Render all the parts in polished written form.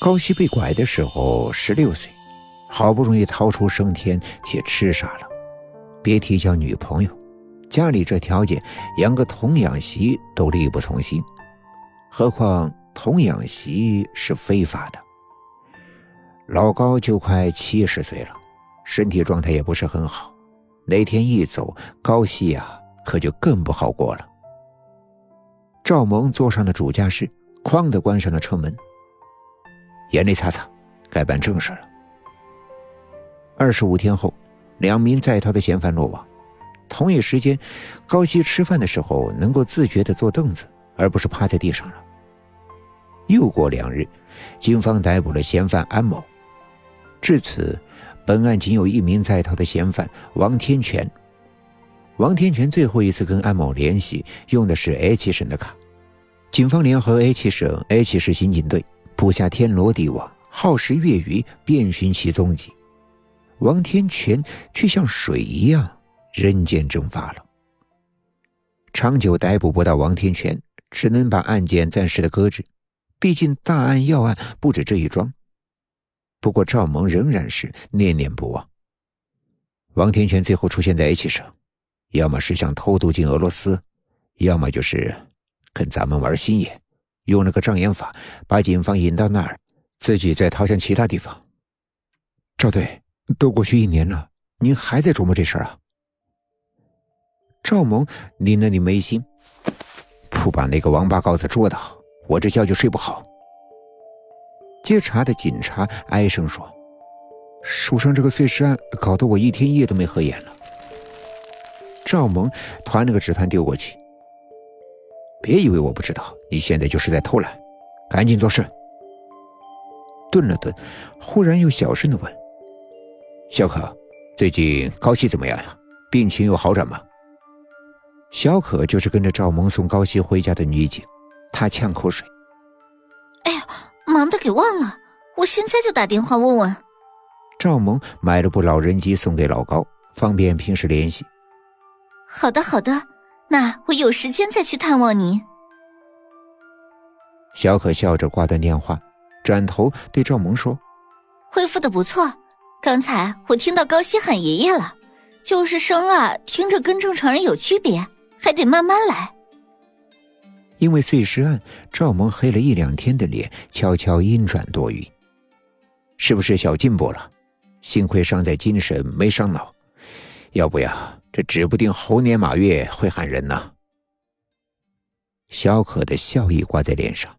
高希被拐的时候16岁，好不容易逃出升天，且痴傻了，别提交女朋友，家里这条件养个童养媳都力不从心，何况童养媳是非法的。老高就快70岁了，身体状态也不是很好，哪天一走，高希可就更不好过了。赵萌坐上了主驾驶，哐地关上了车门，眼泪擦擦，该办正事了。25天后，两名在逃的嫌犯落网。同一时间，高希吃饭的时候能够自觉地坐凳子，而不是趴在地上了。又过2日，警方逮捕了嫌犯安某。至此，本案仅有一名在逃的嫌犯王天全。王天全最后一次跟安某联系用的是 H 省的卡，警方联合 H 省 H 市刑警队布下天罗地网，耗时月余，遍寻其踪迹。王天全却像水一样人间蒸发了。长久逮捕不到王天全，只能把案件暂时的搁置，毕竟大案要案不止这一桩。不过赵萌仍然是念念不忘。王天全最后出现在 H 省，要么是想偷渡进俄罗斯，要么就是跟咱们玩心眼，用了个障眼法把警方引到那儿，自己再逃向其他地方。赵队，都过去1年了，您还在琢磨这事儿啊？赵萌拧了拧眉心，不把那个王八羔子捉到，我这觉就睡不好。接查的警察哀声说，书生这个碎尸案搞得我1天1夜都没合眼了。赵萌团了个纸团丢过去，别以为我不知道，你现在就是在偷懒，赶紧做事。顿了顿，忽然又小声地问，小可，最近高希怎么样呀？病情有好转吗？小可就是跟着赵萌送高希回家的女警，她呛口水，哎呀，忙得给忘了，我现在就打电话问问。赵萌买了部老人机送给老高，方便平时联系。好的，那我有时间再去探望你。小可笑着挂断电话，转头对赵萌说，恢复得不错，刚才我听到高希喊爷爷了，就是声听着跟正常人有区别，还得慢慢来。因为碎尸案，赵萌黑了1-2天的脸，悄悄阴转多云。是不是小进步了？幸亏伤在精神没伤脑，要不呀，这指不定猴年马月会喊人呢。小可的笑意挂在脸上，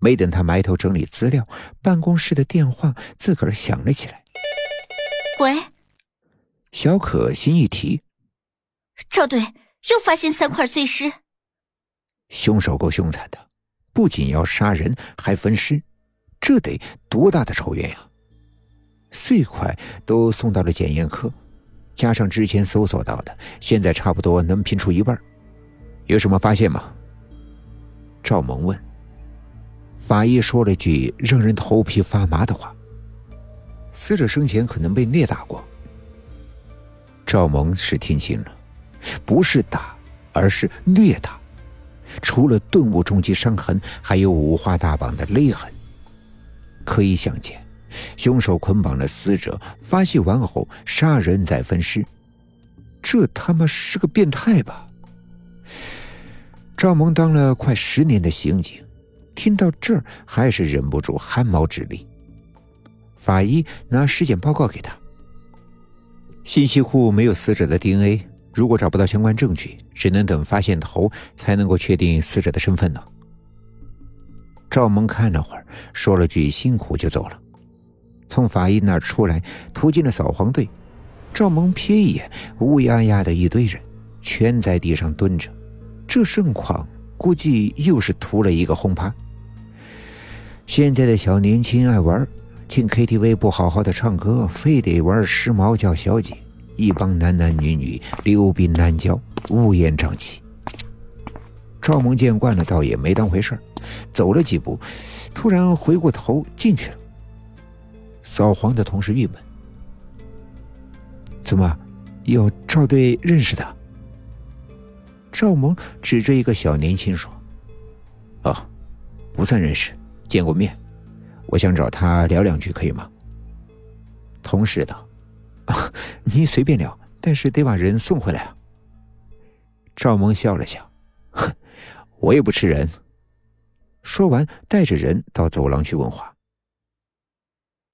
没等他埋头整理资料，办公室的电话自个儿响了起来。喂，小可心一提，赵队，又发现3块碎尸。凶手够凶残的，不仅要杀人还分尸，这得多大的仇怨呀！碎块都送到了检验科，加上之前搜索到的，现在差不多能拼出一半。有什么发现吗？赵萌问。法医说了句让人头皮发麻的话，死者生前可能被虐打过。赵萌是听清了，不是打，而是虐打。除了钝物重击伤痕，还有5花大绑的勒痕。可以想见，凶手捆绑了死者，发泄完后杀人再分尸，这他妈是个变态吧？赵萌当了快10年的刑警，听到这儿还是忍不住汗毛直立。法医拿尸检报告给他，信息库没有死者的 DNA， 如果找不到相关证据，只能等发现头才能够确定死者的身份呢。赵萌看了会儿，说了句辛苦就走了。从法医那儿出来，途经了扫黄队，赵萌瞥一眼，乌压压的一堆人全在地上蹲着，这盛况估计又是图了一个轰趴。现在的小年轻爱玩，进 KTV 不好好的唱歌，非得玩时髦叫小姐，一帮男女溜冰滥交，乌烟瘴气。赵萌见惯了，倒也没当回事，走了几步，突然回过头进去了。扫黄的同事郁闷，怎么有赵队认识的？赵萌指着一个小年轻说，不算认识，见过面，我想找他聊两句，可以吗？”同事道：“啊，你随便聊，但是得把人送回来啊。”赵萌笑了笑：“哼，我也不吃人。”说完带着人到走廊去问话。